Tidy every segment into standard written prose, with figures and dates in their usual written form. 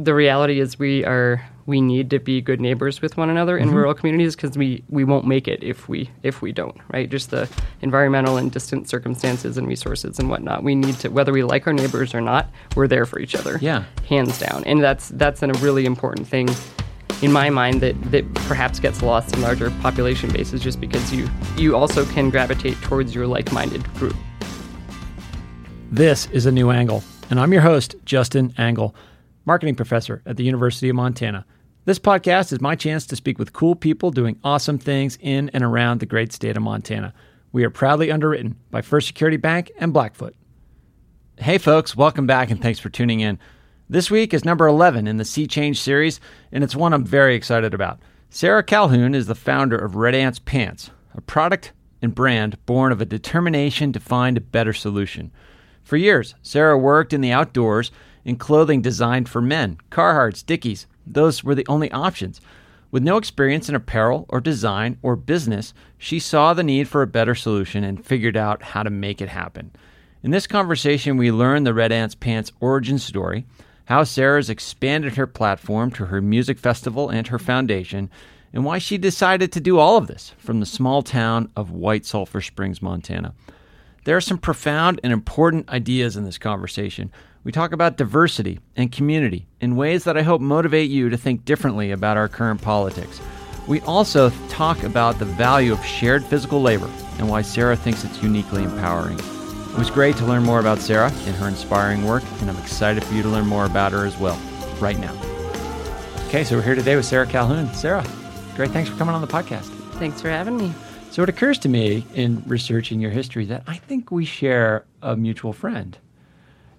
the reality is we need to be good neighbors with one another in rural communities, because we won't make it if we don't, right? Just the environmental and distant circumstances and resources and whatnot. We need to, whether we like our neighbors or not, we're there for each other. Yeah. Hands down. And that's a really important thing in my mind that perhaps gets lost in larger population bases, just because you also can gravitate towards your like-minded group. This is A New Angle, and I'm your host, Justin Angle, marketing professor at the University of Montana. This podcast is my chance to speak with cool people doing awesome things in and around the great state of Montana. We are proudly underwritten by First Security Bank and Blackfoot. Hey folks, welcome back and thanks for tuning in. This week is number 11 in the Sea Change series, and it's one I'm very excited about. Sarah Calhoun is the founder of Red Ants Pants, a product and brand born of a determination to find a better solution. For years, Sarah worked in the outdoors in clothing designed for men. Carhartts, Dickies, those were the only options. With no experience in apparel or design or business, she saw the need for a better solution and figured out how to make it happen. In this conversation, we learn the Red Ants Pants origin story, how Sarah's expanded her platform to her music festival and her foundation, and why she decided to do all of this from the small town of White Sulphur Springs, Montana. There are some profound and important ideas in this conversation. We talk about diversity and community in ways that I hope motivate you to think differently about our current politics. We also talk about the value of shared physical labor and why Sarah thinks it's uniquely empowering. It was great to learn more about Sarah and her inspiring work, and I'm excited for you to learn more about her as well right now. Okay, so we're here today with Sarah Calhoun. Sarah, great. Thanks for coming on the podcast. Thanks for having me. So it occurs to me in researching your history that I think we share a mutual friend.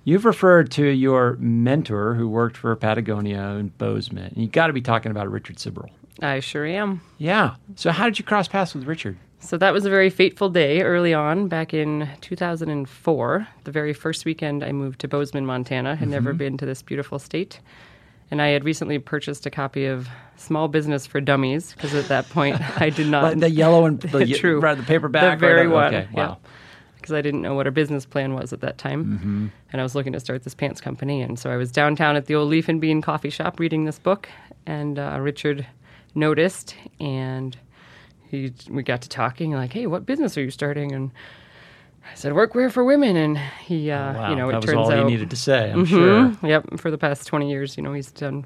You've referred to your mentor who worked for Patagonia and Bozeman, and you've got to be talking about Richard Sibbrell. I sure am. Yeah. So how did you cross paths with Richard? So that was a very fateful day early on back in 2004. The very first weekend I moved to Bozeman, Montana. I had never been to this beautiful state. And I had recently purchased a copy of Small Business for Dummies, because at that point I did not... the yellow and true, the paperback? The very one, okay, wow. Yeah. Because I didn't know what a business plan was at that time. And I was looking to start this pants company. And so I was downtown at the old Leaf and Bean Coffee Shop reading this book. And Richard noticed, and we got to talking, like, hey, what business are you starting? And I said, workwear for women. And he, wow, you know, it turns out... that was all he needed to say, I'm sure. Yep, for the past 20 years, you know, he's done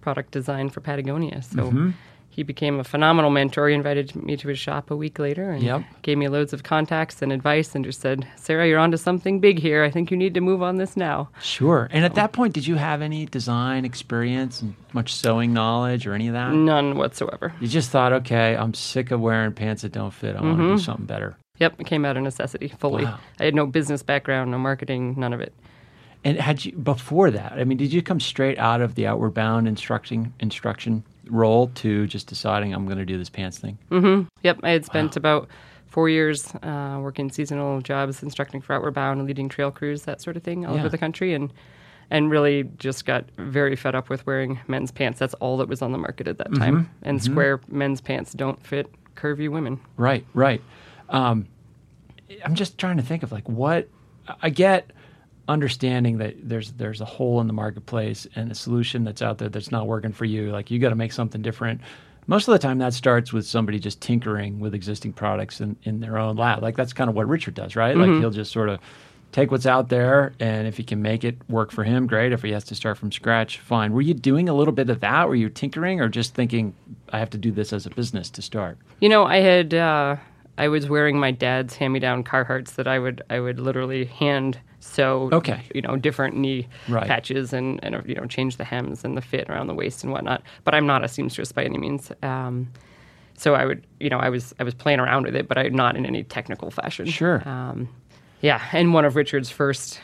product design for Patagonia. So he became a phenomenal mentor. He invited me to his shop a week later and gave me loads of contacts and advice and just said, Sarah, you're onto something big here. I think you need to move on this now. Sure. And at that point, did you have any design experience and much sewing knowledge or any of that? None whatsoever. You just thought, okay, I'm sick of wearing pants that don't fit. I want to do something better. Yep, it came out of necessity, fully. Wow. I had no business background, no marketing, none of it. And had you, before that, I mean, did you come straight out of the Outward Bound instruction role to just deciding I'm going to do this pants thing? Yep, I had spent about 4 years working seasonal jobs, instructing for Outward Bound, leading trail crews, that sort of thing, all over the country, and really just got very fed up with wearing men's pants. That's all that was on the market at that time. And square men's pants don't fit curvy women. Right, right. I'm just trying to think of like what I get understanding that there's a hole in the marketplace and a solution that's out there that's not working for you. Like you got to make something different. Most of the time that starts with somebody just tinkering with existing products in their own lab. Like that's kind of what Richard does, right? Like he'll just sort of take what's out there, and if he can make it work for him, great. If he has to start from scratch, fine. Were you doing a little bit of that? Were you tinkering or just thinking, I have to do this as a business to start? You know, I had... I was wearing my dad's hand-me-down Carhartts that I would literally hand sew, you know, different knee patches and you know, change the hems and the fit around the waist and whatnot. But I'm not a seamstress by any means, so I would, you know, I was playing around with it, but I'm not in any technical fashion. Sure. Yeah, and one of Richard's first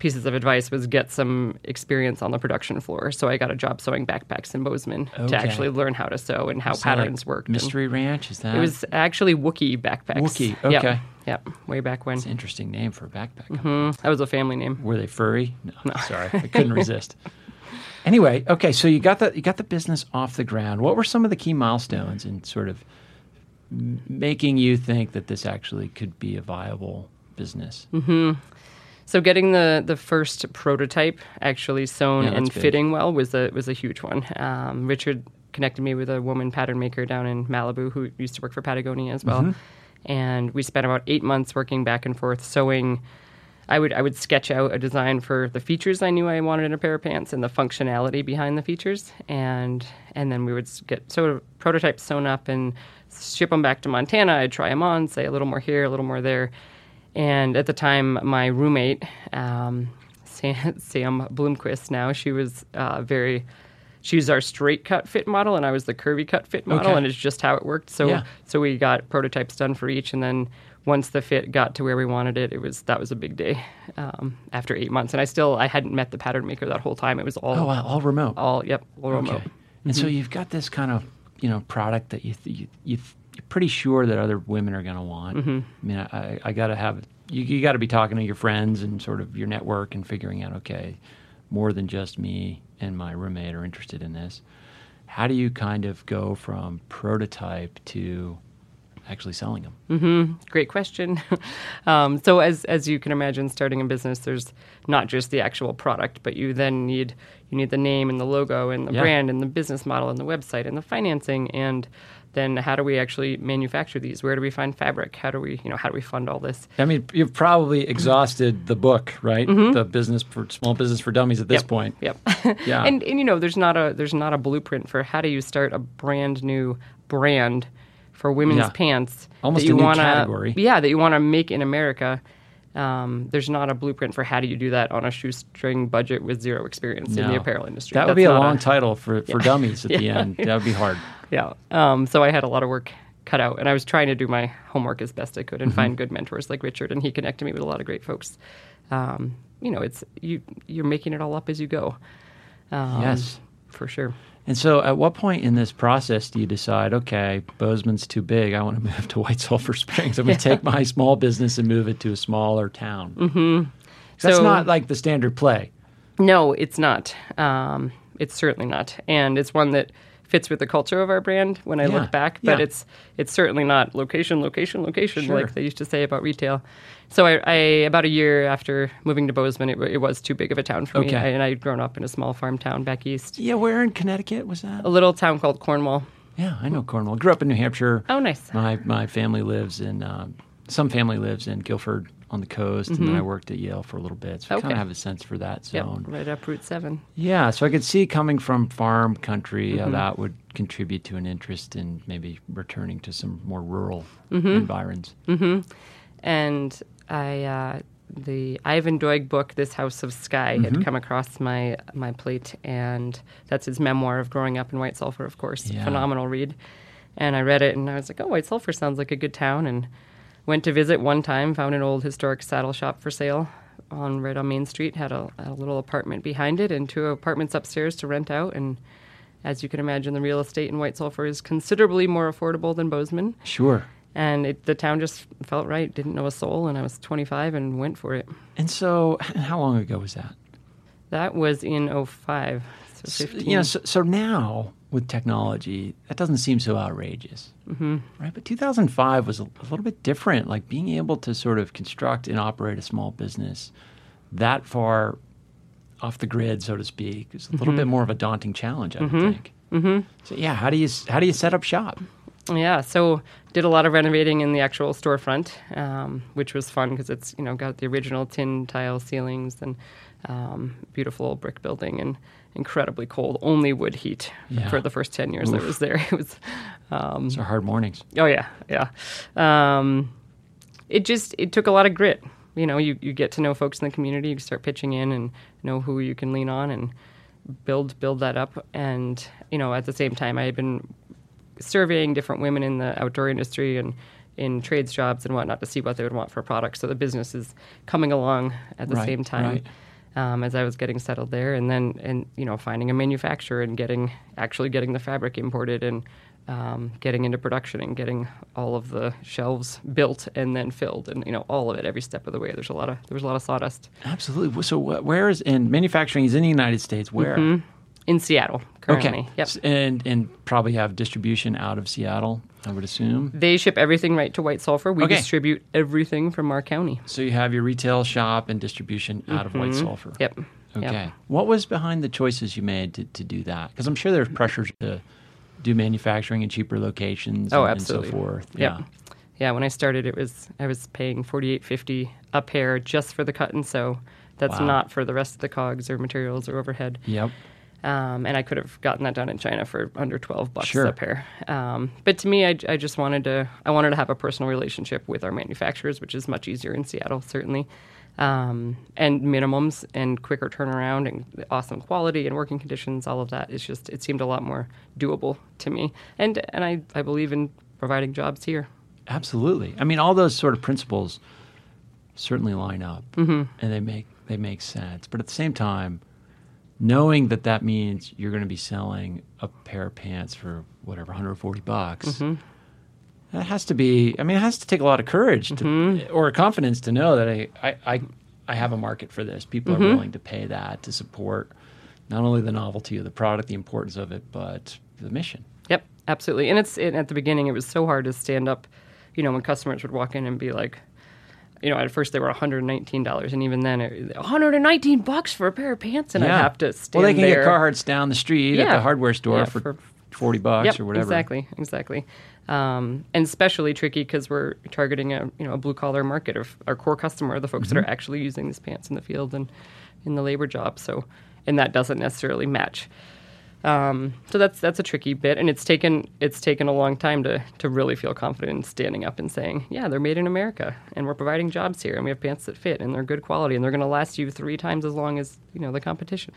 pieces of advice was get some experience on the production floor. So I got a job sewing backpacks in Bozeman to actually learn how to sew and how patterns worked. Mystery Ranch, is that? It was actually Wookiee backpacks. Wookiee, okay. Yep, way back when. It's an interesting name for a backpack. That was a family name. Were they furry? No. Sorry, I couldn't resist. Anyway, okay, so you got the business off the ground. What were some of the key milestones in sort of making you think that this actually could be a viable business? So getting the first prototype actually sewn and fitting well was a huge one. Richard connected me with a woman pattern maker down in Malibu who used to work for Patagonia as well. Mm-hmm. And we spent about 8 months working back and forth sewing. I would sketch out a design for the features I knew I wanted in a pair of pants and the functionality behind the features, and then we would get sort of prototypes sewn up and ship them back to Montana. I'd try them on, say a little more here, a little more there. And at the time, my roommate, Sam Bloomquist now, she was our straight cut fit model, and I was the curvy cut fit model, and it's just how it worked. So we got prototypes done for each, and then once the fit got to where we wanted it, that was a big day after 8 months. And I hadn't met the pattern maker that whole time. It was all... Oh, wow, all remote. All remote. And so you've got this kind of, product that you're pretty sure that other women are going to want. Mm-hmm. I mean, I got to have... You got to be talking to your friends and sort of your network and figuring out, okay, more than just me and my roommate are interested in this. How do you kind of go from prototype to actually selling them? Mm-hmm. Great question. So as you can imagine, starting a business, there's not just the actual product, but you then need the name and the logo and the brand and the business model and the website and the financing, and then how do we actually manufacture these? Where do we find fabric? How do we fund all this? I mean, you've probably exhausted the book, right? Mm-hmm. The Small Business for Dummies at this point. Yep. Yeah. And there's not a blueprint for how do you start a brand new brand for women's pants. Almost a new category. Yeah, that you want to make in America. There's not a blueprint for how do you do that on a shoestring budget with zero experience in the apparel industry. That would be a long title for dummies at the end. That would be hard. Yeah. So I had a lot of work cut out, and I was trying to do my homework as best I could and find good mentors like Richard, and he connected me with a lot of great folks. It's you're making it all up as you go. Yes. For sure. And so at what point in this process do you decide, okay, Bozeman's too big, I want to move to White Sulphur Springs. I'm going to take my small business and move it to a smaller town. Mm-hmm. That's not like the standard play. No, it's not. It's certainly not. And it's one that fits with the culture of our brand when I look back, but it's certainly not location, like they used to say about retail. So I about a year after moving to Bozeman, it was too big of a town for me, and I'd grown up in a small farm town back east. Yeah, where in Connecticut was that? A little town called Cornwall. Yeah, I know Cornwall. Grew up in New Hampshire. Oh, nice. My family lives in, some family lives in Guilford on the coast, and then I worked at Yale for a little bit, so I kind of have a sense for that zone. Yep, right up Route 7. Yeah, so I could see coming from farm country, that would contribute to an interest in maybe returning to some more rural environs. Mm-hmm. And the Ivan Doig book, This House of Sky, had come across my plate, and that's his memoir of growing up in White Sulphur, of course. Yeah. Phenomenal read. And I read it, and I was like, oh, White Sulphur sounds like a good town, and went to visit one time, found an old historic saddle shop for sale right on Main Street, had a little apartment behind it and two apartments upstairs to rent out. And as you can imagine, the real estate in White Sulphur is considerably more affordable than Bozeman. Sure. And the town just felt right, didn't know a soul, and I was 25 and went for it. And so how long ago was that? That was in 2005, so 15. So now, with technology, that doesn't seem so outrageous, right? But 2005 was a little bit different, like being able to sort of construct and operate a small business that far off the grid, so to speak, is a little bit more of a daunting challenge, I would think. Mm-hmm. So yeah, how do you set up shop? Yeah, so did a lot of renovating in the actual storefront, which was fun because it's got the original tin tile ceilings and beautiful brick building and incredibly cold, only wood heat for the first 10 years I was there. It was those are hard mornings. Oh yeah. It took a lot of grit. You get to know folks in the community, you start pitching in and know who you can lean on and build that up. And at the same time, I had been surveying different women in the outdoor industry and in trades jobs and whatnot to see what they would want for products. So the business is coming along at the same time. Right. As I was getting settled there, and then finding a manufacturer and getting the fabric imported and getting into production and getting all of the shelves built and then filled and all of it, every step of the way. There was a lot of sawdust. Absolutely. So where is manufacturing is in the United States? Where? In Seattle currently. Okay. Yep. And probably have distribution out of Seattle, I would assume. They ship everything right to White Sulphur. We distribute everything from our county. So you have your retail shop and distribution out of White Sulphur. Yep. Okay. Yep. What was behind the choices you made to do that? Because I'm sure there's pressures to do manufacturing in cheaper locations and so forth. Yeah. Yep. Yeah, when I started, I was paying $48.50 a pair just for the cotton sew. That's not for the rest of the COGS or materials or overhead. Yep. And I could have gotten that done in China for under $12 a pair. But to me, I just wanted to have a personal relationship with our manufacturers, which is much easier in Seattle, certainly. And minimums and quicker turnaround and awesome quality and working conditions, all of that. It's just, it seemed a lot more doable to me. And I believe in providing jobs here. Absolutely. I mean, all those sort of principles certainly line up, and they make sense. But at the same time, knowing that means you're going to be selling a pair of pants for whatever, $140, that has to be, I mean, it has to take a lot of courage or confidence to know that I have a market for this. People are willing to pay that to support not only the novelty of the product, the importance of it, but the mission. Yep, absolutely. And at the beginning, it was so hard to stand up, when customers would walk in and be like, at first they were $119, and even then, $119 for a pair of pants, and I have to stand there. Well, they can get Carhartts down the street at the hardware store for $40 or whatever. Exactly. And especially tricky because we're targeting a blue collar market. Our core customer are the folks that are actually using these pants in the field and in the labor job. So, and that doesn't necessarily match. So that's a tricky bit, and it's taken a long time to really feel confident in standing up and saying, yeah, they're made in America, and we're providing jobs here, and we have pants that fit, and they're good quality, and they're going to last you 3 times as long as the competition.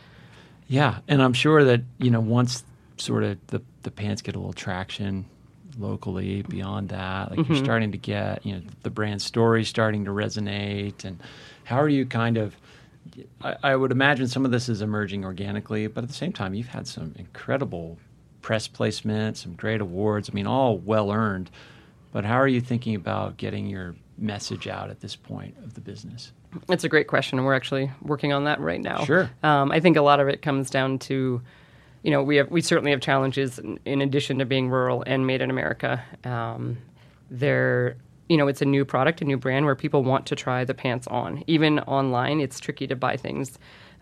Yeah, and I'm sure that once sort of the pants get a little traction locally, beyond that, like you're starting to get the brand story starting to resonate, and how are you kind of? I would imagine some of this is emerging organically, but at the same time, you've had some incredible press placement, some great awards. I mean, all well-earned. But how are you thinking about getting your message out at this point of the business? It's a great question, and we're actually working on that right now. Sure. I think a lot of it comes down to, we certainly have challenges in addition to being rural and made in America. It's a new product, a new brand where people want to try the pants on. Even online, it's tricky to buy things.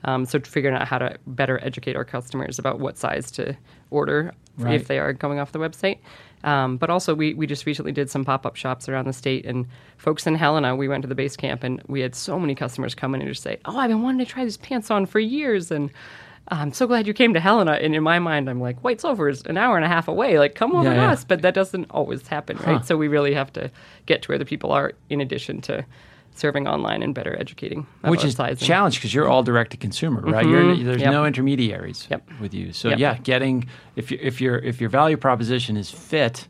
So figuring out how to better educate our customers about what size to order if they are going off the website. But also, we just recently did some pop-up shops around the state. And folks in Helena, we went to the base camp, and we had so many customers come in and just say, oh, I've been wanting to try these pants on for years. And I'm so glad you came to Helena. And in my mind, I'm like, White Sulphur is an hour and a half away. Like, come over to us. But that doesn't always happen, right? So we really have to get to where the people are in addition to serving online and better educating. Which is a challenge because you're all direct-to-consumer, right? There's no intermediaries with you. So, getting – if your value proposition is fit,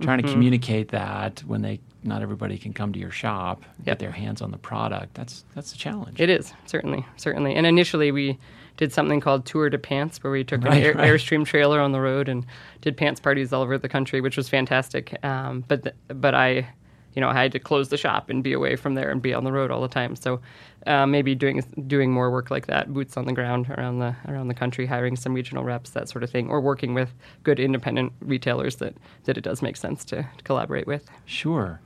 trying to communicate that when they – not everybody can come to your shop, get their hands on the product. That's a challenge. It is, certainly. And initially we did something called Tour de Pants, where we took an Airstream trailer on the road and did pants parties all over the country, which was fantastic. But I, I had to close the shop and be away from there and be on the road all the time. So maybe doing more work like that, boots on the ground around the country, hiring some regional reps, that sort of thing, or working with good independent retailers that it does make sense to collaborate with. Sure.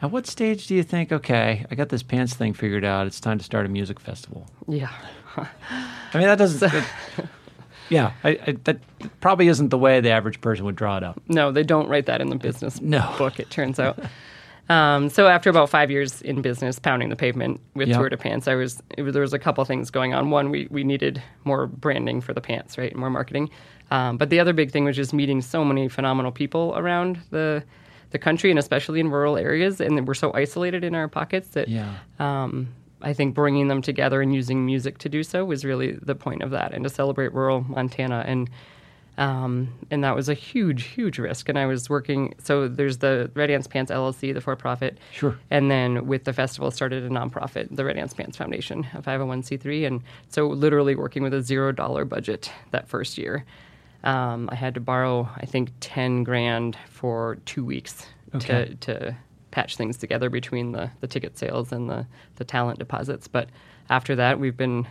At what stage do you think, okay, I got this pants thing figured out, it's time to start a music festival? Yeah. I mean, that doesn't... that probably isn't the way the average person would draw it up. No, they don't write that in the business book, it turns out. So after about 5 years in business, pounding the pavement with Tour de Pants, there was a couple things going on. One, we needed more branding for the pants, right, more marketing. But the other big thing was just meeting so many phenomenal people around the country, and especially in rural areas, and we're so isolated in our pockets that I think bringing them together and using music to do so was really the point of that, and to celebrate rural Montana, and that was a huge, huge risk. And I was working, so there's the Red Ants Pants LLC, the for-profit, and then with the festival started a nonprofit, the Red Ants Pants Foundation, a 501c3, and so literally working with a $0 budget that first year. I had to borrow, I think, $10,000 for 2 weeks to patch things together between the ticket sales and the talent deposits. But after that, we've been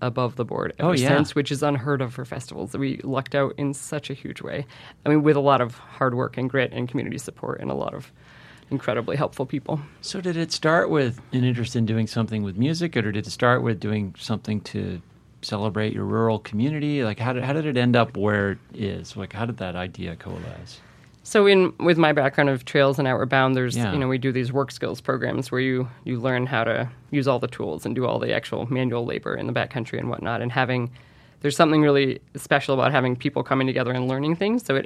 above the board ever since, which is unheard of for festivals. We lucked out in such a huge way. I mean, with a lot of hard work and grit and community support and a lot of incredibly helpful people. So did it start with an interest in doing something with music, or did it start with doing something to celebrate your rural community? Like, how did it end up where it is? Like, how did that idea coalesce? So with my background of trails and Outward Bound, there's, you know, we do these work skills programs where you learn how to use all the tools and do all the actual manual labor in the backcountry and whatnot. And there's something really special about having people coming together and learning things. So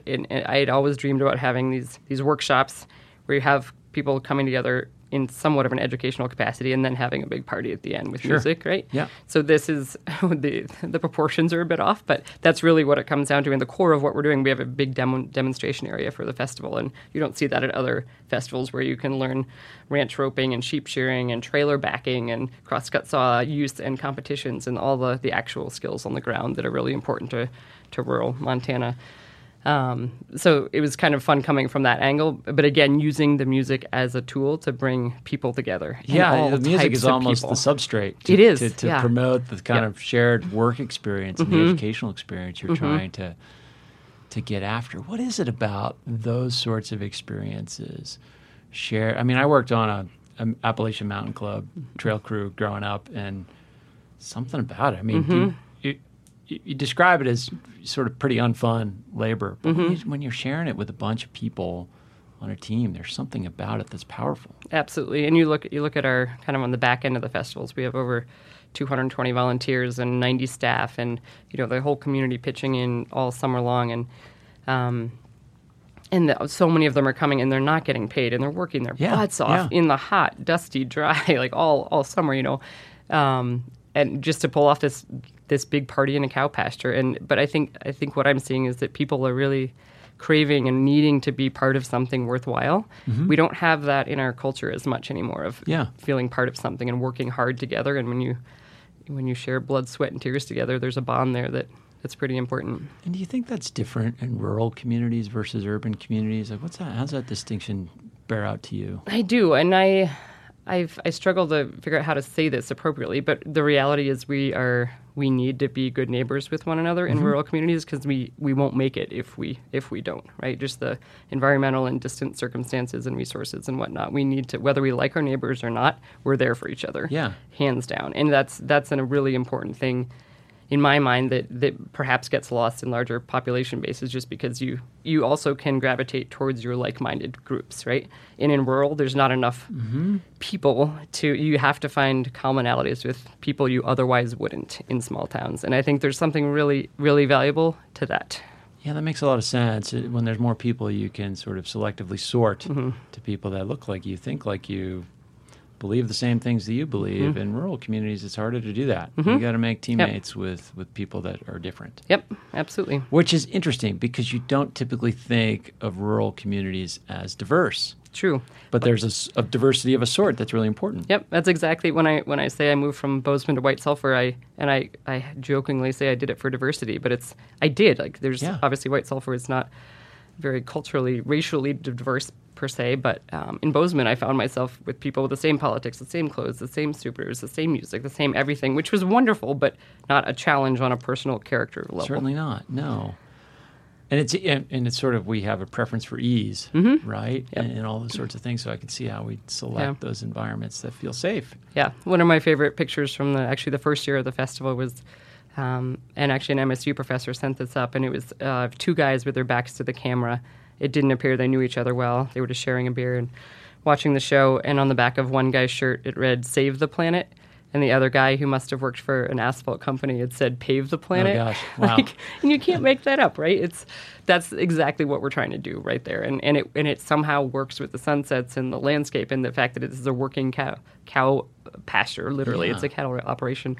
I had always dreamed about having these workshops where you have people coming together in somewhat of an educational capacity and then having a big party at the end with music, right? Yeah. So this is, the proportions are a bit off, but that's really what it comes down to. In the core of what we're doing, we have a big demonstration area for the festival, and you don't see that at other festivals where you can learn ranch roping and sheep shearing and trailer backing and crosscut saw use and competitions and all the actual skills on the ground that are really important to rural Montana. So it was kind of fun coming from that angle, but again, using the music as a tool to bring people together. Yeah, the music is almost the substrate. It is, to promote the kind of shared work experience and the educational experience you're trying to get after. What is it about those sorts of experiences? I mean, I worked on an Appalachian Mountain Club trail crew growing up, and something about it. I mean, you describe it as sort of pretty unfun labor, but when you're sharing it with a bunch of people on a team, there's something about it that's powerful. Absolutely. And you look at our kind of on the back end of the festivals, we have over 220 volunteers and 90 staff, and you know the whole community pitching in all summer long, and so many of them are coming and they're not getting paid and they're working their butts off in the hot, dusty, dry, like all summer, you know, and just to pull off this big party in a cow pasture. But I think what I'm seeing is that people are really craving and needing to be part of something worthwhile. We don't have that in our culture as much anymore of feeling part of something and working hard together. And when you share blood, sweat, and tears together, there's a bond there that's pretty important. And do you think that's different in rural communities versus urban communities? Like, how's that distinction bear out to you? I do, and I struggle to figure out how to say this appropriately, but the reality is we need to be good neighbors with one another in rural communities, because we won't make it if we don't, right? Just the environmental and distant circumstances and resources and whatnot. We need to, whether we like our neighbors or not, we're there for each other, hands down. And that's a really important thing in my mind that perhaps gets lost in larger population bases, just because you also can gravitate towards your like-minded groups, right? And in rural, there's not enough people you have to find commonalities with people you otherwise wouldn't in small towns. And I think there's something really, really valuable to that. Yeah, that makes a lot of sense. When there's more people, you can sort of selectively sort to people that look like you, think like you, believe the same things that you believe. In rural communities, it's harder to do that. You got to make teammates with people that are different. Yep, absolutely. Which is interesting, because you don't typically think of rural communities as diverse. True. But there's a diversity of a sort that's really important. Yep, that's exactly. When I say I moved from Bozeman to White Sulphur, I jokingly say I did it for diversity, but I did. Like, there's obviously White Sulphur is not very culturally, racially diverse per se, but in Bozeman, I found myself with people with the same politics, the same clothes, the same supers, the same music, the same everything, which was wonderful, but not a challenge on a personal character level. Certainly not, no. And it's sort of, we have a preference for ease, right? Yep. And all those sorts of things, so I could see how we select those environments that feel safe. Yeah, one of my favorite pictures from the first year of the festival was, and actually an MSU professor sent this up, and it was two guys with their backs to the camera. It didn't appear they knew each other well. They were just sharing a beer and watching the show. And on the back of one guy's shirt, it read, "Save the Planet." And the other guy, who must have worked for an asphalt company, it said, "Pave the Planet." Oh, gosh. Wow. And you can't make that up, right? That's exactly what we're trying to do right there. And it somehow works with the sunsets and the landscape and the fact that this is a working cow pasture, literally. Yeah. It's a cattle operation.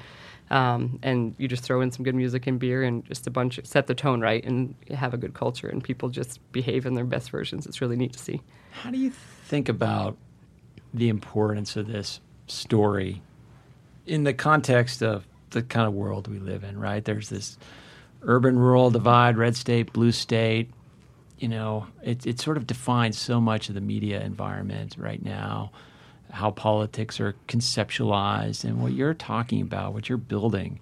And you just throw in some good music and beer and just a bunch, set the tone right and have a good culture, and people just behave in their best versions. It's really neat to see. How do you think about the importance of this story in the context of the kind of world we live in, right? There's this urban-rural divide, red state, blue state. You know, it sort of defines so much of the media environment right now, how politics are conceptualized, and what you're talking about, what you're building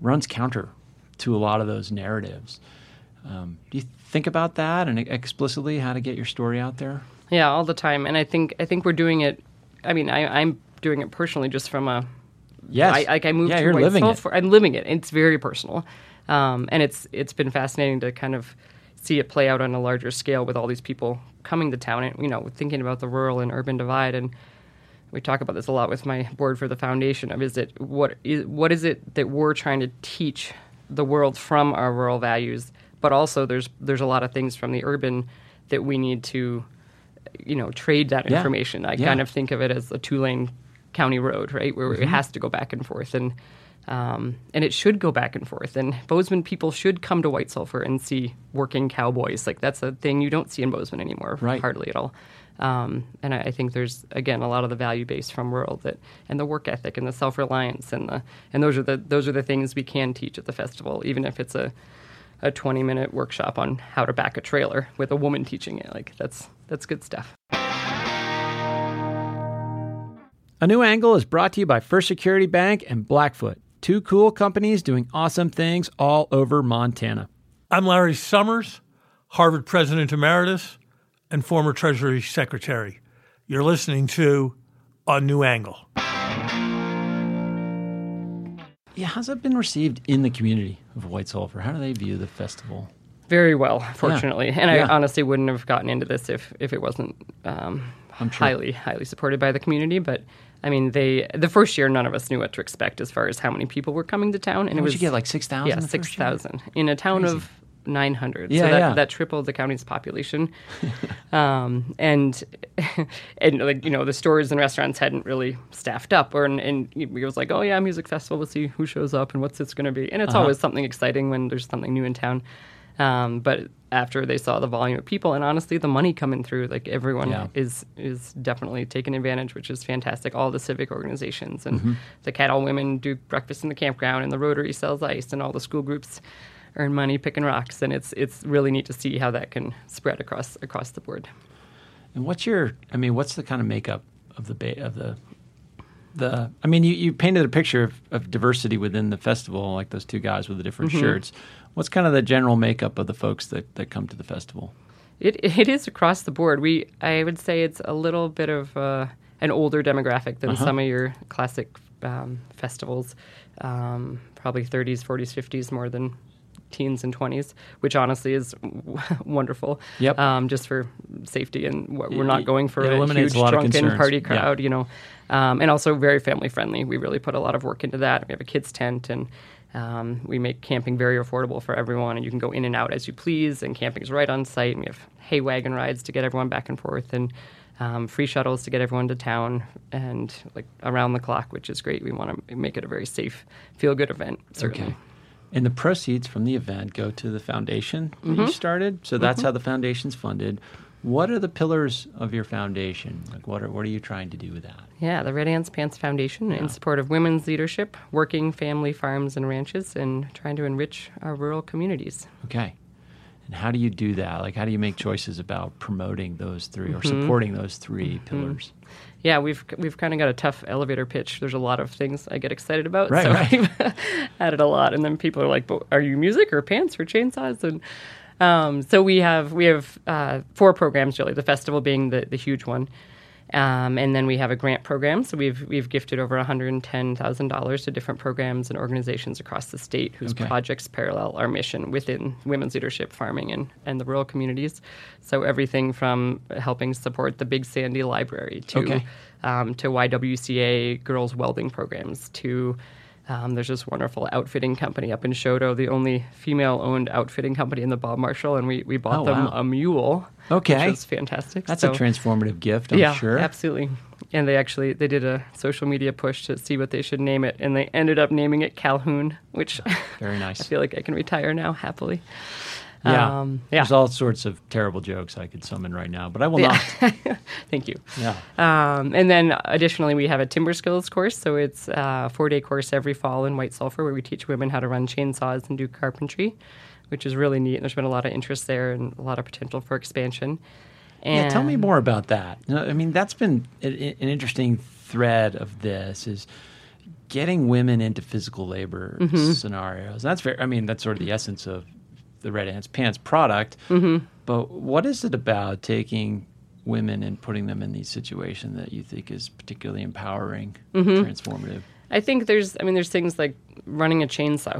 runs counter to a lot of those narratives. Do you think about that and explicitly how to get your story out there? Yeah, all the time. And I think we're doing it. I mean, I'm doing it personally just from a... Yes. I moved to White Sulphur. I'm living it. It's very personal. And it's been fascinating to kind of see it play out on a larger scale with all these people coming to town and, you know, thinking about the rural and urban divide. And we talk about this a lot with my board for the foundation of what is it that we're trying to teach the world from our rural values, but also there's a lot of things from the urban that we need to, you know, trade that information. I kind of think of it as a two-lane county road, right, where it has to go back and forth, and it should go back and forth. And Bozeman people should come to White Sulphur and see working cowboys. Like, that's a thing you don't see in Bozeman anymore, right, hardly at all. And I think there's, again, a lot of the value base from rural that, and the work ethic and the self-reliance and those are the things we can teach at the festival, even if it's a 20-minute workshop on how to back a trailer with a woman teaching it. Like, that's good stuff. A New Angle is brought to you by First Security Bank and Blackfoot, two cool companies doing awesome things all over Montana. I'm Larry Summers, Harvard President Emeritus and former Treasury Secretary. You're listening to A New Angle. Yeah, how's it been received in the community of White Sulphur? How do they view the festival? Very well, fortunately. Yeah. And I honestly wouldn't have gotten into this if it wasn't highly supported by the community, but... I mean, the first year, none of us knew what to expect as far as how many people were coming to town. And it was, you get, like 6,000? Yeah, 6,000 in a town Crazy. Of 900. Yeah, so that tripled the county's population. And like, you know, the stores and restaurants hadn't really staffed up. And it was like, oh, yeah, music festival, we'll see who shows up and what's this going to be. And it's always something exciting when there's something new in town. But after they saw the volume of people and honestly the money coming through, like everyone is definitely taking advantage, which is fantastic. All the civic organizations and the Cattle Women do breakfast in the campground, and the Rotary sells ice, and all the school groups earn money picking rocks, and it's really neat to see how that can spread across the board. And what's the kind of makeup of the, I mean, you painted a picture of diversity within the festival, like those two guys with the different shirts. What's kind of the general makeup of the folks that come to the festival? It is across the board. I would say it's a little bit of an older demographic than some of your classic festivals, probably 30s, 40s, 50s, more than teens and 20s, which honestly is wonderful. Yep. Just for safety and we're not going for a huge drunken party crowd, you know. And also very family friendly. We really put a lot of work into that. We have a kids tent, and we make camping very affordable for everyone. And you can go in and out as you please. And camping is right on site. And we have hay wagon rides to get everyone back and forth, and free shuttles to get everyone to town, and like around the clock, which is great. We want to make it a very safe, feel good event. Certainly. Okay. And the proceeds from the event go to the foundation that you started. So that's how the foundation's funded. What are the pillars of your foundation? Like, what are you trying to do with that? Yeah, the Red Ants Pants Foundation in support of women's leadership, working family farms and ranches, and trying to enrich our rural communities. Okay. And how do you do that? Like, how do you make choices about promoting those three or supporting those three pillars? Yeah, we've kind of got a tough elevator pitch. There's a lot of things I get excited about, I've added a lot. And then people are like, but are you music or pants or chainsaws? And so we have four programs, really, the festival being the huge one. And then we have a grant program. So we've gifted over $110,000 to different programs and organizations across the state whose projects parallel our mission within women's leadership, farming, and the rural communities. So everything from helping support the Big Sandy Library to YWCA girls welding programs to... there's this wonderful outfitting company up in Shodo, the only female-owned outfitting company in the Bob Marshall, and we bought them a mule, which was fantastic. That's a transformative gift, I'm sure. Yeah, absolutely. And they did a social media push to see what they should name it, and they ended up naming it Calhoun, which very nice. I feel like I can retire now happily. Yeah. There's all sorts of terrible jokes I could summon right now, but I will not. Thank you. Yeah. And then additionally, we have a timber skills course. So it's a 4-day course every fall in White Sulphur where we teach women how to run chainsaws and do carpentry, which is really neat. And there's been a lot of interest there and a lot of potential for expansion. And tell me more about that. You know, I mean, that's been an interesting thread of this is getting women into physical labor scenarios. That's very, I mean, that's sort of the essence of the Red Ants Pants product. Mm-hmm. But what is it about taking women and putting them in these situations that you think is particularly empowering, transformative? I think there's things like running a chainsaw.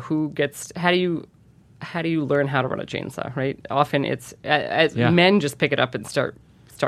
How do you learn how to run a chainsaw, right? Often it's men just pick it up and start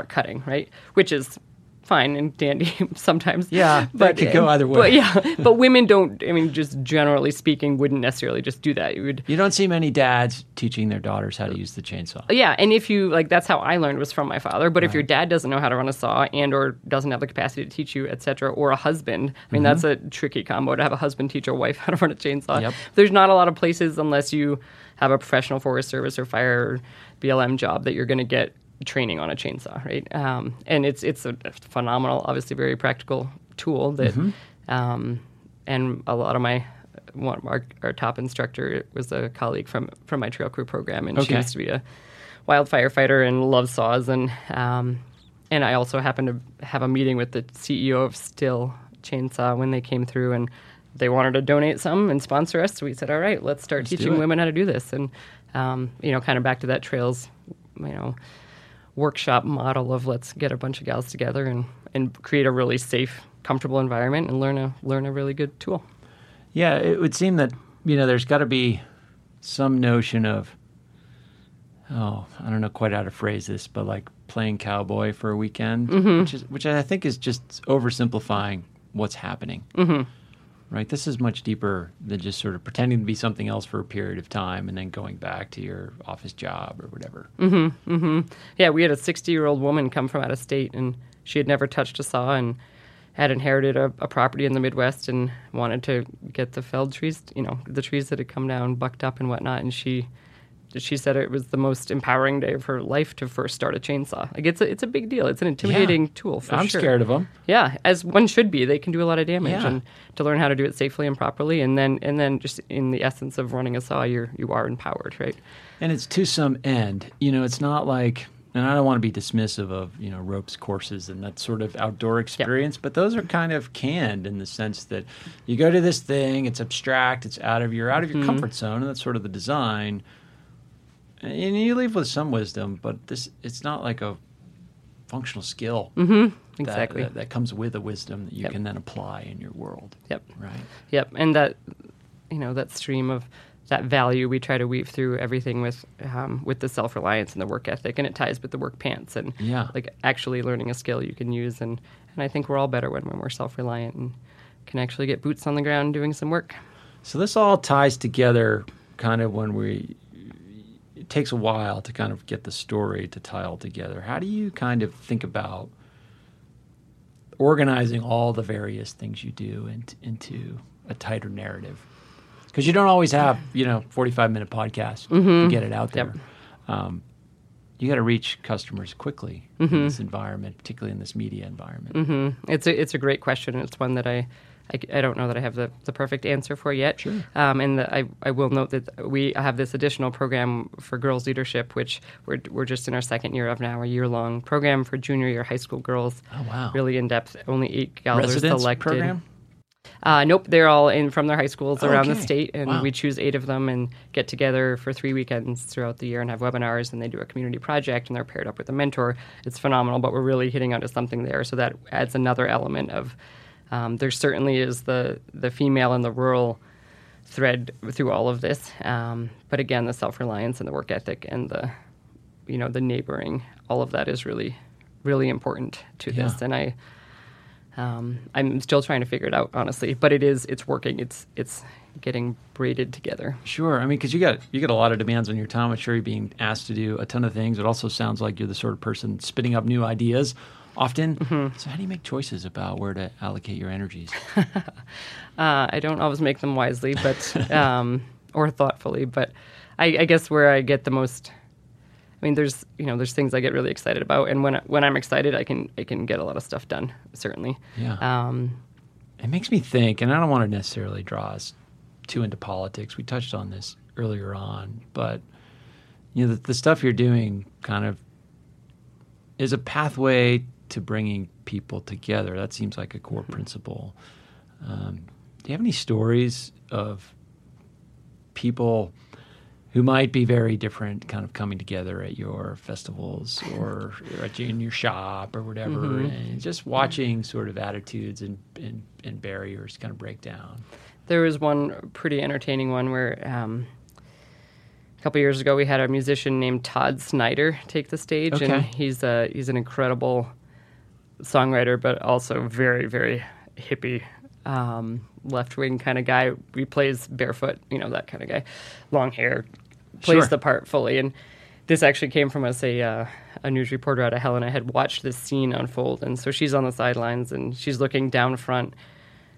cutting, right? Which is fine and dandy sometimes. Yeah, but it could go either way. But women don't. I mean, just generally speaking, wouldn't necessarily just do that. You don't see many dads teaching their daughters how to use the chainsaw. Yeah, and if you like, that's how I learned was from my father. But if your dad doesn't know how to run a saw and/or doesn't have the capacity to teach you, etc., or a husband, I mean, that's a tricky combo to have a husband teach a wife how to run a chainsaw. Yep. There's not a lot of places unless you have a professional Forest Service or fire or BLM job that you're going to get training on a chainsaw, right? And it's a phenomenal, obviously very practical tool that, and a lot of our top instructor was a colleague from my trail crew program, and she used to be a wild firefighter and loved saws, and I also happened to have a meeting with the CEO of Still Chainsaw when they came through, and they wanted to donate some and sponsor us, so we said, all right, let's teaching women how to do this, and kind of back to that trails, workshop model of let's get a bunch of gals together and create a really safe, comfortable environment and learn a really good tool. Yeah, it would seem that, there's got to be some notion of, I don't know quite how to phrase this, but like playing cowboy for a weekend, which I think is just oversimplifying what's happening. Mm-hmm. Right? This is much deeper than just sort of pretending to be something else for a period of time and then going back to your office job or whatever. Mm-hmm. Mm-hmm. Yeah, we had a 60-year-old woman come from out of state, and she had never touched a saw and had inherited a property in the Midwest and wanted to get the felled trees, the trees that had come down, bucked up and whatnot, and she said it was the most empowering day of her life to first start a chainsaw. Like it's a big deal. It's an intimidating tool for I'm sure. I'm scared of them. Yeah, as one should be. They can do a lot of damage, and to learn how to do it safely and properly, and then just in the essence of running a saw, you are empowered, right? And it's to some end. It's not like, and I don't want to be dismissive of ropes courses and that sort of outdoor experience, but those are kind of canned in the sense that you go to this thing, it's abstract, it's out of your comfort zone, and that's sort of the design. And you leave with some wisdom, but it's not like a functional skill exactly. That comes with a wisdom that you can then apply in your world. Yep. Right? Yep. And that, that stream of that value we try to weave through everything with the self-reliance and the work ethic, and it ties with the work pants and like actually learning a skill you can use. And I think we're all better when we're more self-reliant and can actually get boots on the ground doing some work. So this all ties together kind of when it takes a while to kind of get the story to tie all together. How do you kind of think about organizing all the various things you do into a tighter narrative? Because you don't always have, 45-minute podcasts to get it out there. Yep. You got to reach customers quickly in this environment, particularly in this media environment. Mm-hmm. It's a great question, and it's one that I don't know that I have the perfect answer for yet. Sure. I will note that we have this additional program for girls leadership, which we're just in our second year of now, a year-long program for junior year high school girls. Oh, wow. Really in-depth. Only 8 gals are selected. Program? Nope. They're all in from their high schools around the state, and we choose 8 of them and get together for 3 weekends throughout the year and have webinars, and they do a community project, and they're paired up with a mentor. It's phenomenal, but we're really hitting onto something there, so that adds another element of... there certainly is the female and the rural thread through all of this, but again, the self-reliance and the work ethic and the neighboring, all of that is really, really important to this. And I'm still trying to figure it out, honestly. But it's working. It's getting braided together. Sure. I mean, because you get a lot of demands on your time. I'm sure you're being asked to do a ton of things. It also sounds like you're the sort of person spitting up new ideas. Often. Mm-hmm. So how do you make choices about where to allocate your energies? I don't always make them wisely, but or thoughtfully. But I guess where I get the most, there's there's things I get really excited about, and when I'm excited, I can get a lot of stuff done. Certainly. Yeah. It makes me think, and I don't want to necessarily draw us too into politics. We touched on this earlier on, but the stuff you're doing kind of is a pathway to bringing people together. That seems like a core principle. do you have any stories of people who might be very different kind of coming together at your festivals or in your shop or whatever, and just watching sort of attitudes and barriers kind of break down? There was one pretty entertaining one where a couple years ago we had a musician named Todd Snyder take the stage, and he's an incredible songwriter, but also very, very hippie, left-wing kind of guy. He plays barefoot, you know, that kind of guy. Long hair, plays the part fully. And this actually came from us. A news reporter out of Helena had watched this scene unfold, and so she's on the sidelines, and she's looking down front.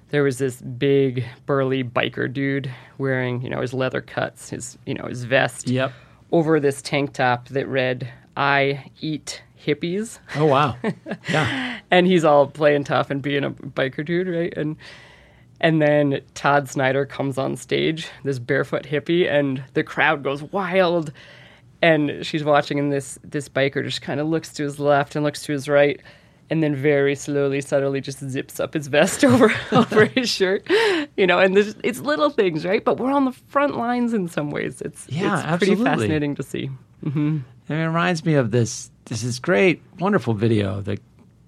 There was this big, burly biker dude wearing, you know, his leather cuts, his, you know, his vest, over this tank top that read, "I eat hippies." Oh, wow. Yeah. And he's all playing tough and being a biker dude, right? And then Todd Snyder comes on stage, this barefoot hippie, and the crowd goes wild. And she's watching, and this biker just kind of looks to his left and looks to his right, and then very slowly, subtly just zips up his vest over his shirt. You know, and it's little things, right? But we're on the front lines in some ways. It's absolutely pretty fascinating to see. Mm-hmm. It reminds me of this. This is great, wonderful video that,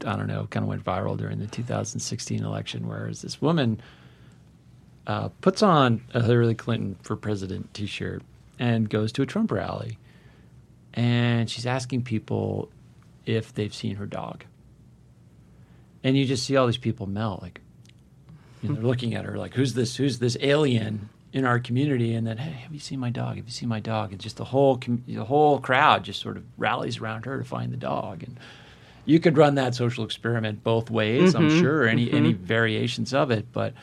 I don't know, kind of went viral during the 2016 election, where this woman puts on a Hillary Clinton for president t-shirt and goes to a Trump rally. And she's asking people if they've seen her dog. And you just see all these people melt. Like, you know, they're looking at her like, who's this alien in our community? And then, hey, have you seen my dog? Have you seen my dog? And just the whole crowd just sort of rallies around her to find the dog. And you could run that social experiment both ways, I'm sure, any variations of it. But,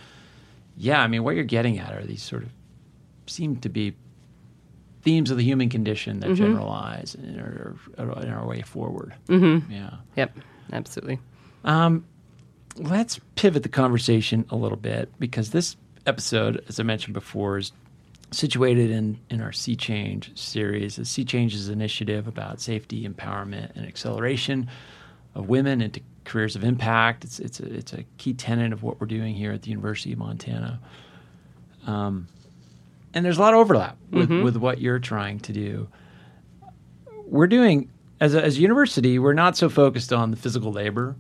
yeah, I mean, what you're getting at are these sort of seem to be themes of the human condition that generalize and are in our way forward. Mm-hmm. Yeah. Yep, absolutely. Let's pivot the conversation a little bit, because this episode, as I mentioned before, is situated in our Sea Change series. The Sea Change is an initiative about safety, empowerment, and acceleration of women into careers of impact. It's a key tenet of what we're doing here at the University of Montana. And there's a lot of overlap with what you're trying to do. We're doing, as a university, we're not so focused on the physical labor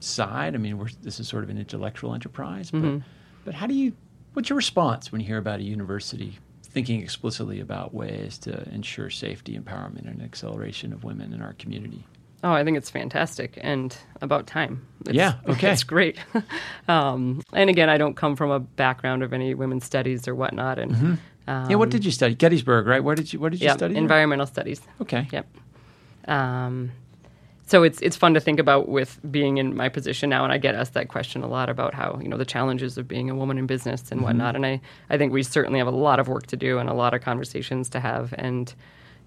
side. I mean, this is sort of an intellectual enterprise, but how do you, what's your response when you hear about a university thinking explicitly about ways to ensure safety, empowerment, and acceleration of women in our community? Oh, I think it's fantastic and about time. It's great. And again, I don't come from a background of any women's studies or whatnot. And what did you study? Gettysburg, right? What did you study? Environmental studies. Okay. Yep. So it's fun to think about with being in my position now, and I get asked that question a lot about how, you know, the challenges of being a woman in business and whatnot, and I think we certainly have a lot of work to do and a lot of conversations to have, and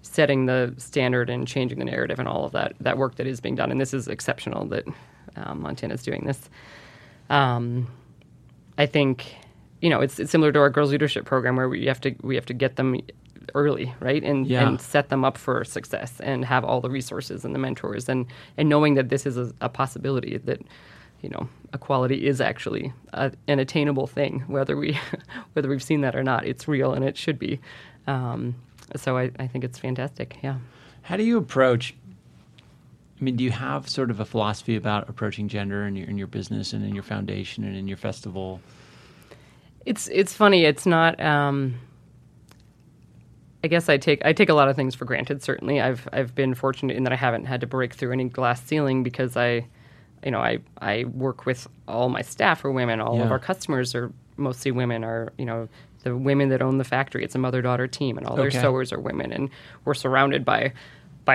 setting the standard and changing the narrative and all of that work that is being done, and this is exceptional that Montana's doing this. I think, you know, it's similar to our girls' leadership program where we have to get them early, right? And set them up for success and have all the resources and the mentors and knowing that this is a possibility, that, you know, equality is actually an attainable thing, whether we've seen that or not. It's real and it should be. So I think it's fantastic. Yeah. How do you approach, I mean, do you have sort of a philosophy about approaching gender in your business and in your foundation and in your festival? It's funny. It's not, I guess I take a lot of things for granted. Certainly, I've been fortunate in that I haven't had to break through any glass ceiling because I work with all my staff are women. All of our customers are mostly women. Are, you know, the women that own the factory. It's a mother-daughter team, and all their sewers are women. And we're surrounded by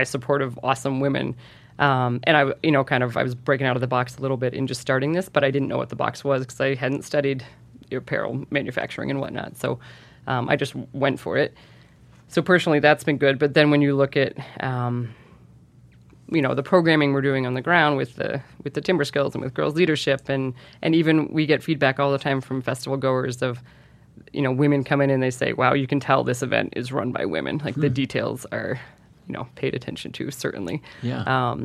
supportive, awesome women. And I, you know, kind of I was breaking out of the box a little bit in just starting this, but I didn't know what the box was because I hadn't studied apparel manufacturing and whatnot. So I just went for it. So personally, that's been good. But then when you look at, you know, the programming we're doing on the ground with the timber skills and with girls leadership, and even we get feedback all the time from festival goers of, you know, women come in and they say, wow, you can tell this event is run by women. Like the details are, you know, paid attention to, certainly. Yeah.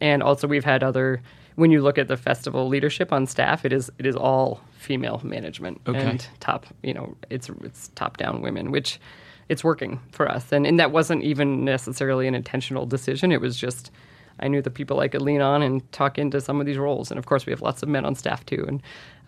And also we've had other, when you look at the festival leadership on staff, it is all female management and top, you know, it's top down women, which it's working for us. And that wasn't even necessarily an intentional decision. It was just, I knew the people I could lean on and talk into some of these roles. And, of course, we have lots of men on staff, too,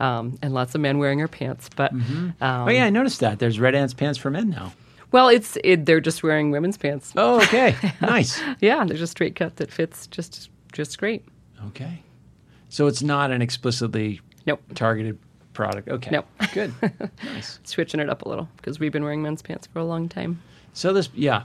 and lots of men wearing our pants. But I noticed that. There's Red Ants Pants for Men now. Well, they're just wearing women's pants. Oh, okay. Nice. Yeah, they're just straight cut that fits just great. Okay. So it's not an explicitly targeted product. Okay. Nope. Good. Nice. Switching it up a little because we've been wearing men's pants for a long time. So this kind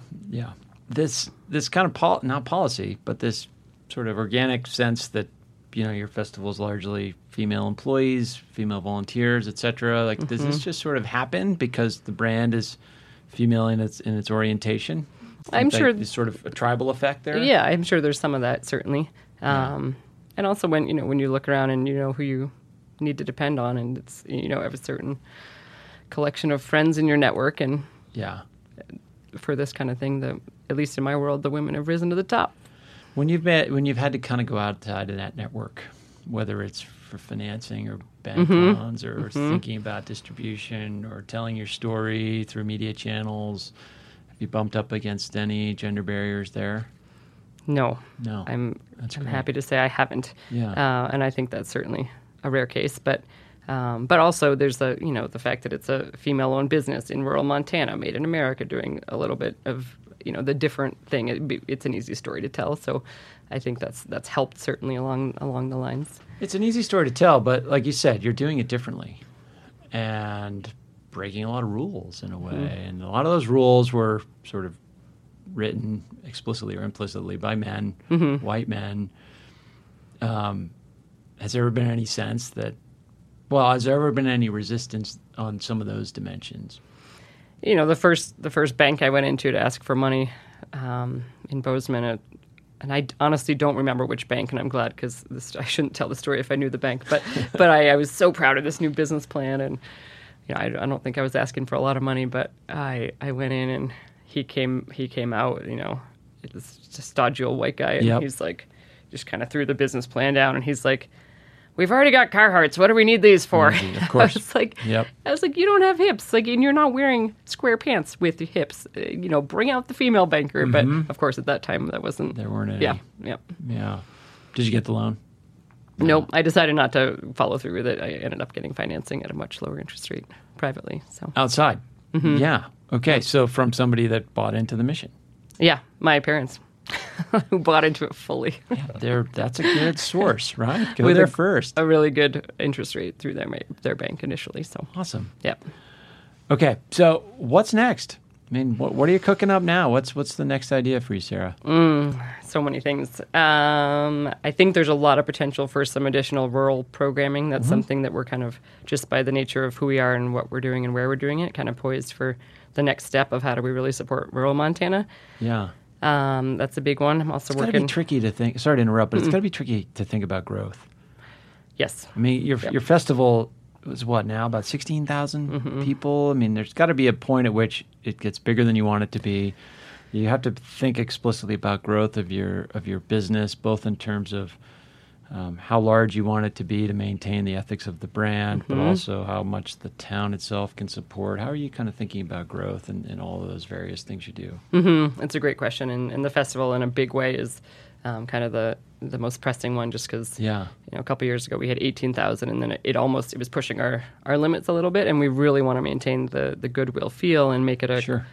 of not policy, but this sort of organic sense that, you know, your festival is largely female employees, female volunteers, et cetera. Like, does this just sort of happen because the brand is female in its orientation? I'm sure there's sort of a tribal effect there. Yeah, I'm sure there's some of that, certainly. And also when you look around and you know who you need to depend on, and it's, you know, have a certain collection of friends in your network, and for this kind of thing, at least in my world, the women have risen to the top. When you've had to kind of go outside of that network, whether it's for financing or bank loans or thinking about distribution or telling your story through media channels, have you bumped up against any gender barriers there? No. I'm happy to say I haven't. Yeah. And I think that's certainly a rare case, but also there's the fact that it's a female-owned business in rural Montana, made in America, doing a little bit of, you know, the different thing. It's an easy story to tell, so I think that's helped certainly along the lines. It's an easy story to tell, but like you said, you're doing it differently and breaking a lot of rules in a way. And a lot of those rules were sort of written explicitly or implicitly by men, white men. Has there ever been any resistance on some of those dimensions? You know, the first bank I went into to ask for money in Bozeman, and I honestly don't remember which bank, and I'm glad, because I shouldn't tell the story if I knew the bank. But I was so proud of this new business plan, and you know, I don't think I was asking for a lot of money, but I went in, and he came out, you know, this stodgy old white guy, and he's like, just kind of threw the business plan down, and he's like, "We've already got Carhartts. What do we need these for?" Of course. I was like, "You don't have hips, like, and you're not wearing square pants with hips. You know, bring out the female banker." But of course, at that time, there weren't any. Yeah. Did you get the loan? No, I decided not to follow through with it. I ended up getting financing at a much lower interest rate privately. So outside. Mm-hmm. Yeah. Okay. So from somebody that bought into the mission. Yeah, my parents. Who bought into it fully. That's a good source, right? Go there first. A really good interest rate through their bank initially. So awesome. Yep. Okay, so what's next? I mean, what are you cooking up now? What's the next idea for you, Sarah? So many things. I think there's a lot of potential for some additional rural programming. That's something that we're kind of, just by the nature of who we are and what we're doing and where we're doing it, kind of poised for the next step of how do we really support rural Montana. Yeah. That's a big one. I'm also working. It's gotta be tricky to think. Sorry to interrupt, but it's gotta be tricky to think about growth. Yes. I mean, your festival was what now? About 16,000 people. I mean, there's gotta be a point at which it gets bigger than you want it to be. You have to think explicitly about growth of your business, both in terms of how large you want it to be to maintain the ethics of the brand, but also how much the town itself can support. How are you kind of thinking about growth and all of those various things you do? It's a great question, and the festival in a big way is kind of the most pressing one, just because a couple of years ago we had 18,000, and then it was pushing our limits a little bit, and we really want to maintain the goodwill feel and make it a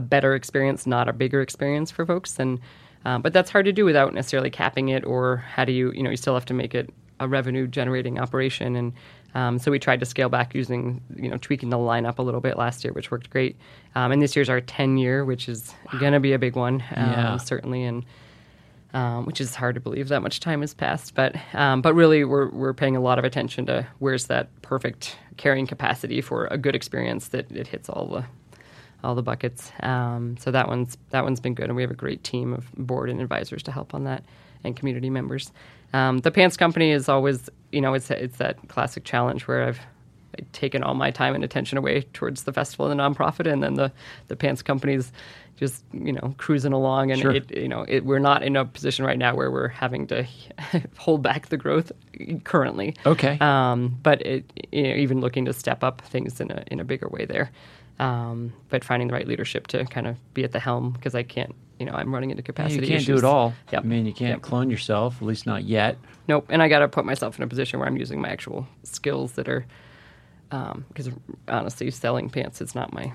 better experience, not a bigger experience for folks. And but that's hard to do without necessarily capping it, or how do you, you still have to make it a revenue-generating operation. And so we tried to scale back using, tweaking the lineup a little bit last year, which worked great. And this year's our 10-year, which is going to be a big one, certainly, and which is hard to believe that much time has passed. But really, we're paying a lot of attention to where's that perfect carrying capacity for a good experience that it hits all the buckets. So that one's been good, and we have a great team of board and advisors to help on that, and community members. The pants company is always, it's that classic challenge where I've I'd taken all my time and attention away towards the festival and the nonprofit, and then the pants company's just, you know, cruising along. And sure. We're not in a position right now where we're having to hold back the growth currently. Okay. But even looking to step up things in a bigger way there. But finding the right leadership to kind of be at the helm, because I can't, I'm running into capacity issues. You can't do it all. Yep. I mean, you can't clone yourself, at least not yet. Nope. And I got to put myself in a position where I'm using my actual skills that are, because honestly, selling pants is not my...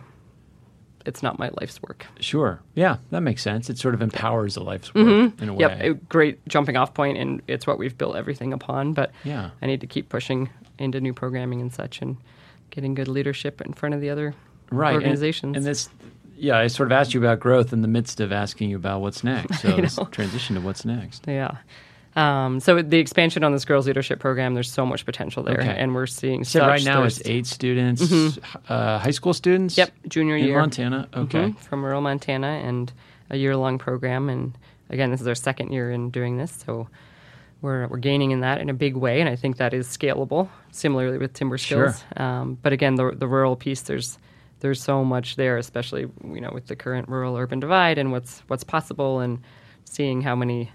It's not my life's work. Sure. Yeah, that makes sense. It sort of empowers the life's work in a way. Yeah, great jumping off point, and it's what we've built everything upon. But yeah, I need to keep pushing into new programming and such, and getting good leadership in front of the other organizations. And this, I sort of asked you about growth in the midst of asking you about what's next. So let's transition to what's next. Yeah. So the expansion on this girls leadership program, there's so much potential there, and we're seeing. So right now it's 8 students, high school students. Yep, junior year in Montana. Okay, from rural Montana, and a year-long program. And again, this is our second year in doing this, so we're gaining in that in a big way, and I think that is scalable. Similarly with timber skills, but again, the rural piece, there's so much there, especially with the current rural-urban divide and what's possible, and seeing how many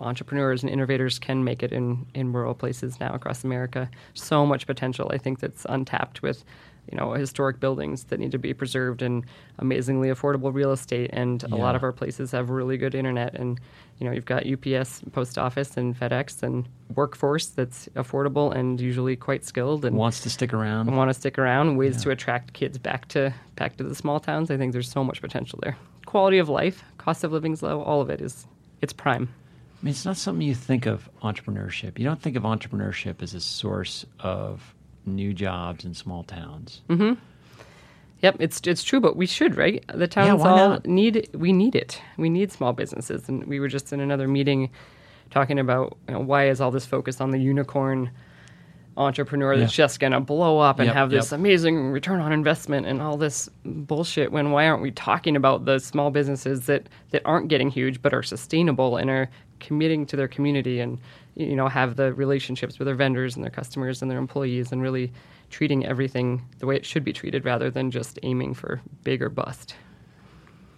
entrepreneurs and innovators can make it in rural places now across America. So much potential, I think, that's untapped with, historic buildings that need to be preserved, and amazingly affordable real estate. And a lot of our places have really good internet. And, you've got UPS, post office, and FedEx, and workforce that's affordable and usually quite skilled. And wants to stick around. And want to stick around. Ways to attract kids back to the small towns. I think there's so much potential there. Quality of life, cost of living's low, all of it it's prime. I mean, it's not something you think of, entrepreneurship. You don't think of entrepreneurship as a source of new jobs in small towns. Mm-hmm. Yep, it's true, but we should, right? The towns we need it. We need small businesses. And we were just in another meeting talking about, why is all this focus on the unicorn entrepreneur that's just going to blow up and have this amazing return on investment and all this bullshit, when why aren't we talking about the small businesses that aren't getting huge but are sustainable and are committing to their community and have the relationships with their vendors and their customers and their employees, and really treating everything the way it should be treated rather than just aiming for big or bust.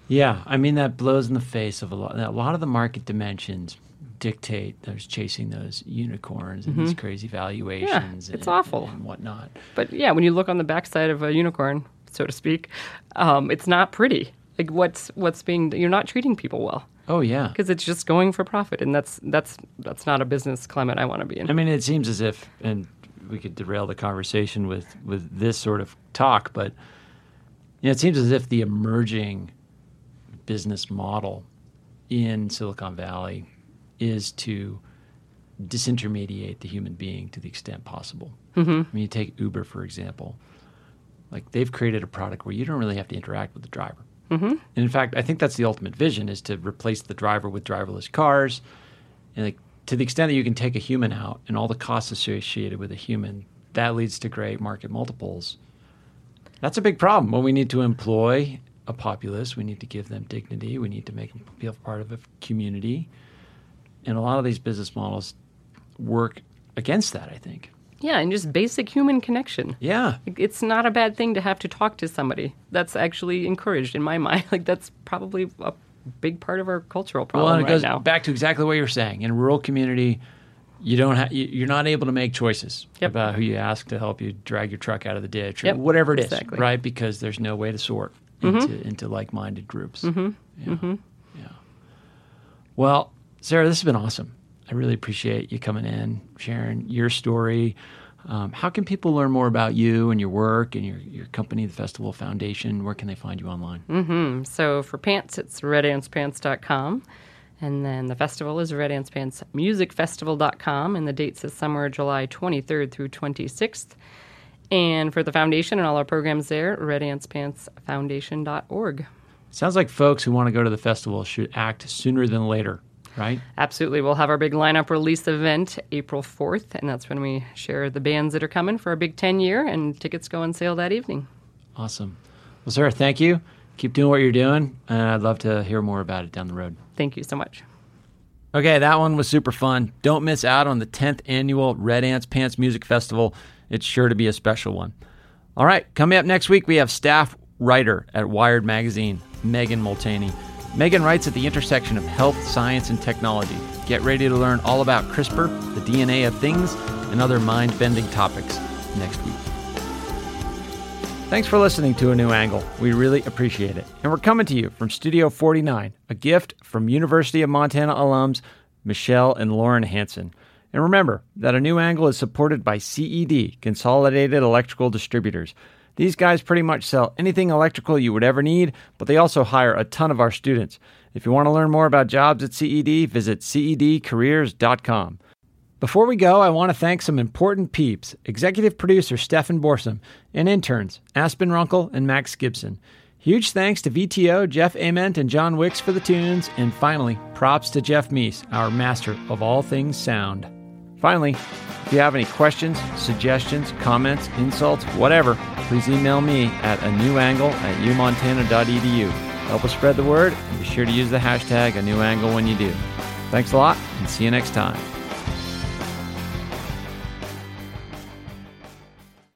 Yeah, I mean, that blows in the face of a lot of the market dimensions dictate those, chasing those unicorns and these crazy valuations. Yeah, it's awful and whatnot. But yeah, when you look on the backside of a unicorn, so to speak, it's not pretty. Like what's being, you're not treating people well. Oh yeah, because it's just going for profit, and that's not a business climate I want to be in. I mean, it seems as if, and we could derail the conversation with this sort of talk, but it seems as if the emerging business model in Silicon Valley is to disintermediate the human being to the extent possible. I mean, you take Uber, for example. Like, they've created a product where you don't really have to interact with the driver. And in fact, I think that's the ultimate vision, is to replace the driver with driverless cars. And to the extent that you can take a human out and all the costs associated with a human, that leads to great market multiples. That's a big problem. When we need to employ a populace, we need to give them dignity. We need to make them feel part of a community. And a lot of these business models work against that, I think. Yeah, and just basic human connection. Yeah. It's not a bad thing to have to talk to somebody. That's actually encouraged in my mind. That's probably a big part of our cultural problem right now. Well, and it goes back to exactly what you're saying. In a rural community, you're not able to make choices about who you ask to help you drag your truck out of the ditch or whatever it is, right? Because there's no way to sort into like-minded groups. Well, Sarah, this has been awesome. I really appreciate you coming in, sharing your story. How can people learn more about you and your work and your company, the Festival Foundation? Where can they find you online? So for pants, it's redantspants.com. And then the festival is Red Ants Pants Musicfestival.com. And the dates is somewhere July 23rd through 26th. And for the foundation and all our programs there, redantspants.org. Sounds like folks who want to go to the festival should act sooner than later. Right? Absolutely. We'll have our big lineup release event April 4th, and that's when we share the bands that are coming for our big 10-year, and tickets go on sale that evening. Awesome. Well, Sarah, thank you. Keep doing what you're doing, and I'd love to hear more about it down the road. Thank you so much. Okay, that one was super fun. Don't miss out on the 10th annual Red Ants Pants Music Festival. It's sure to be a special one. All right, coming up next week, we have staff writer at Wired Magazine, Megan Multaney. Megan writes at the intersection of health, science, and technology. Get ready to learn all about CRISPR, the DNA of things, and other mind-bending topics next week. Thanks for listening to A New Angle. We really appreciate it. And we're coming to you from Studio 49, a gift from University of Montana alums Michelle and Lauren Hansen. And remember that A New Angle is supported by CED, Consolidated Electrical Distributors. These guys pretty much sell anything electrical you would ever need, but they also hire a ton of our students. If you want to learn more about jobs at CED, visit cedcareers.com. Before we go, I want to thank some important peeps, executive producer Stefan Borsum, and interns Aspen Runkle and Max Gibson. Huge thanks to VTO, Jeff Ament, and John Wicks for the tunes. And finally, props to Jeff Meese, our master of all things sound. Finally, if you have any questions, suggestions, comments, insults, whatever, please email me at anewangle@umontana.edu. Help us spread the word, and be sure to use the hashtag #anewangle when you do. Thanks a lot, and see you next time.